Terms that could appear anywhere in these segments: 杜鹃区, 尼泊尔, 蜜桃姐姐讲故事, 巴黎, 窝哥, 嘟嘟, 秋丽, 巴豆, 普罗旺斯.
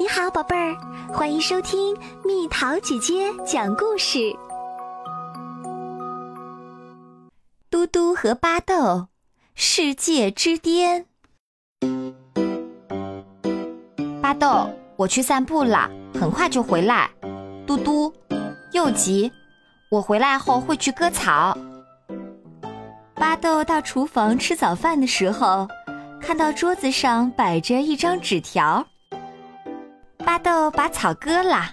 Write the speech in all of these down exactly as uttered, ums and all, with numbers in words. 你好，宝贝儿，欢迎收听蜜桃姐姐讲故事。嘟嘟和巴豆，世界之巅。巴豆，我去散步了，很快就回来。嘟嘟，又急，我回来后会去割草。巴豆到厨房吃早饭的时候，看到桌子上摆着一张纸条。巴豆把草割了。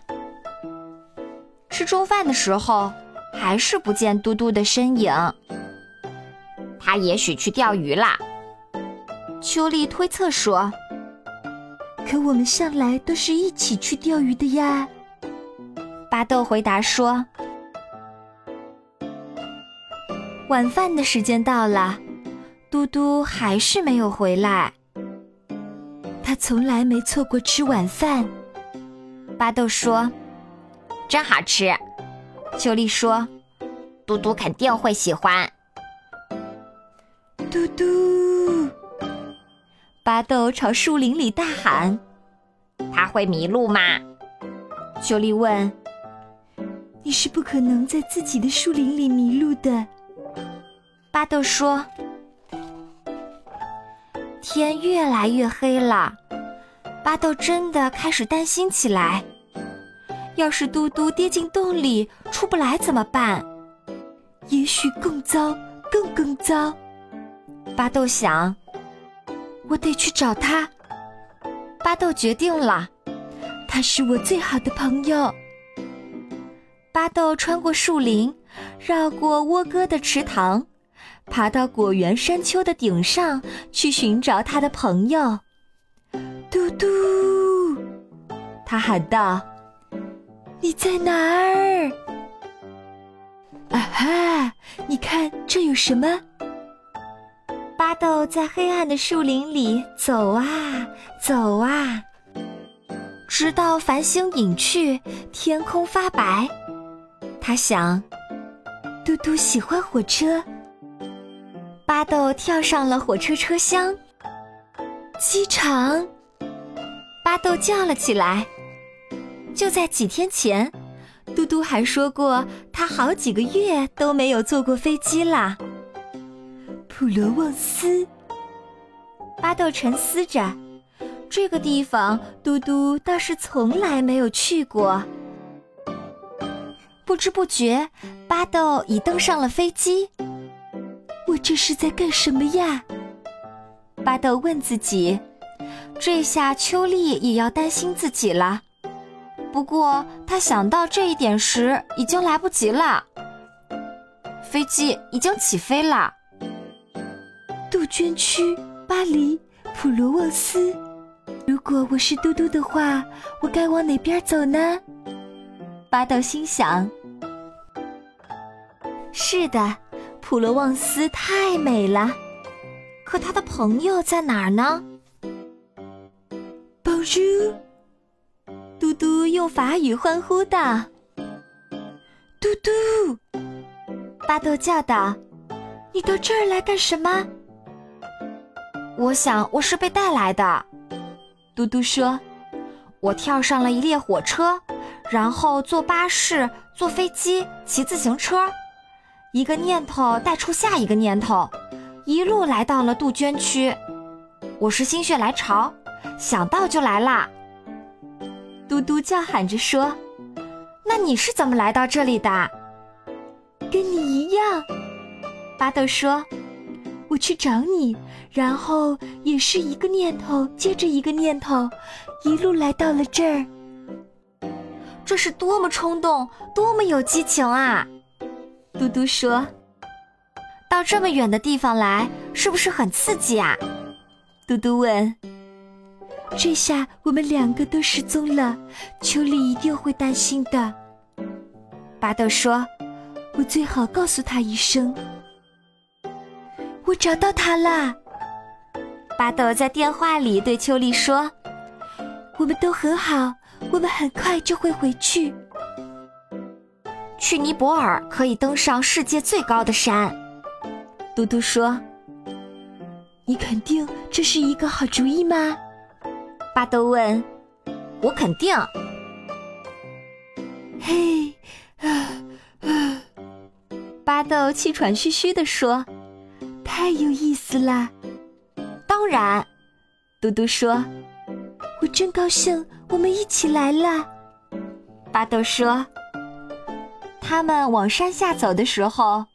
吃中饭的时候，还是不见嘟嘟的身影。他也许去钓鱼啦。秋丽推测说：“可我们向来都是一起去钓鱼的呀。”巴豆回答说：“晚饭的时间到了，嘟嘟还是没有回来。他从来没错过吃晚饭。”巴豆说：“真好吃。”秋丽说：“嘟嘟肯定会喜欢。”嘟嘟，巴豆朝树林里大喊：“他会迷路吗？”秋丽问：“你是不可能在自己的树林里迷路的。”巴豆说：“天越来越黑了。”巴豆真的开始担心起来，要是嘟嘟跌进洞里出不来怎么办？也许更糟，更更糟。巴豆想，我得去找他。巴豆决定了，他是我最好的朋友。巴豆穿过树林，绕过窝哥的池塘，爬到果园山丘的顶上去寻找他的朋友。嘟嘟，他喊道：“你在哪儿？”啊哈，你看这有什么？巴豆在黑暗的树林里走啊走啊，直到繁星隐去，天空发白。他想，嘟嘟喜欢火车。巴豆跳上了火车车厢。机场，巴豆叫了起来。就在几天前，嘟嘟还说过他好几个月都没有坐过飞机了。普罗旺斯，巴豆沉思着，这个地方嘟嘟倒是从来没有去过。不知不觉，巴豆已登上了飞机。我这是在干什么呀？巴豆问自己，这下秋丽也要担心自己了。不过他想到这一点时，已经来不及了。飞机已经起飞了。杜鹃区，巴黎，普罗旺斯。如果我是嘟嘟的话，我该往哪边走呢？巴豆心想。是的，普罗旺斯太美了，可他的朋友在哪儿呢？ Bonjour， 嘟嘟用法语欢呼道。嘟嘟，巴豆叫道，你到这儿来干什么？我想我是被带来的，嘟嘟说。我跳上了一列火车，然后坐巴士，坐飞机，骑自行车。一个念头带出下一个念头，一路来到了杜鹃区。我是心血来潮，想到就来啦。嘟嘟叫喊着说，那你是怎么来到这里的？跟你一样，巴豆说。我去找你，然后也是一个念头接着一个念头，一路来到了这儿。这是多么冲动，多么有激情啊！嘟嘟说。到这么远的地方来，是不是很刺激啊？嘟嘟问。这下我们两个都失踪了，秋丽一定会担心的。巴豆说，我最好告诉她一声。我找到他了，巴豆在电话里对秋丽说，我们都很好，我们很快就会回去。去尼泊尔可以登上世界最高的山，嘟嘟说。你肯定这是一个好主意吗？巴豆问。我肯定。嘿，啊啊！巴豆气喘吁吁地说：“太有意思啦！”当然，嘟嘟说：“我真高兴，我们一起来啦。”巴豆说。他们往山下走的时候，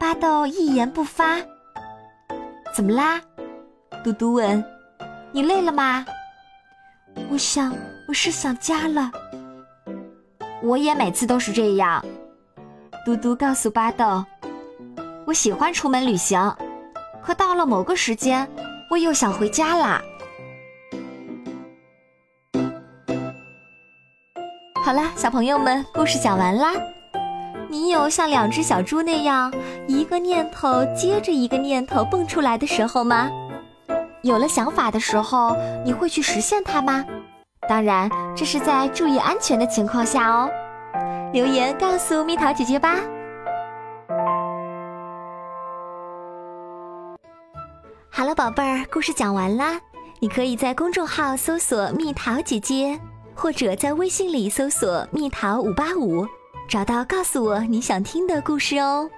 巴豆一言不发。怎么啦？嘟嘟问。你累了吗？我想，我是想家了。我也每次都是这样。嘟嘟告诉巴豆，我喜欢出门旅行，可到了某个时间，我又想回家啦。好啦，小朋友们，故事讲完啦。你有像两只小猪那样一个念头接着一个念头蹦出来的时候吗？有了想法的时候，你会去实现它吗？当然，这是在注意安全的情况下哦。留言告诉蜜桃姐姐吧。好了，宝贝儿，故事讲完啦。你可以在公众号搜索蜜桃姐姐，或者在微信里搜索蜜桃五八五，找到告诉我你想听的故事哦。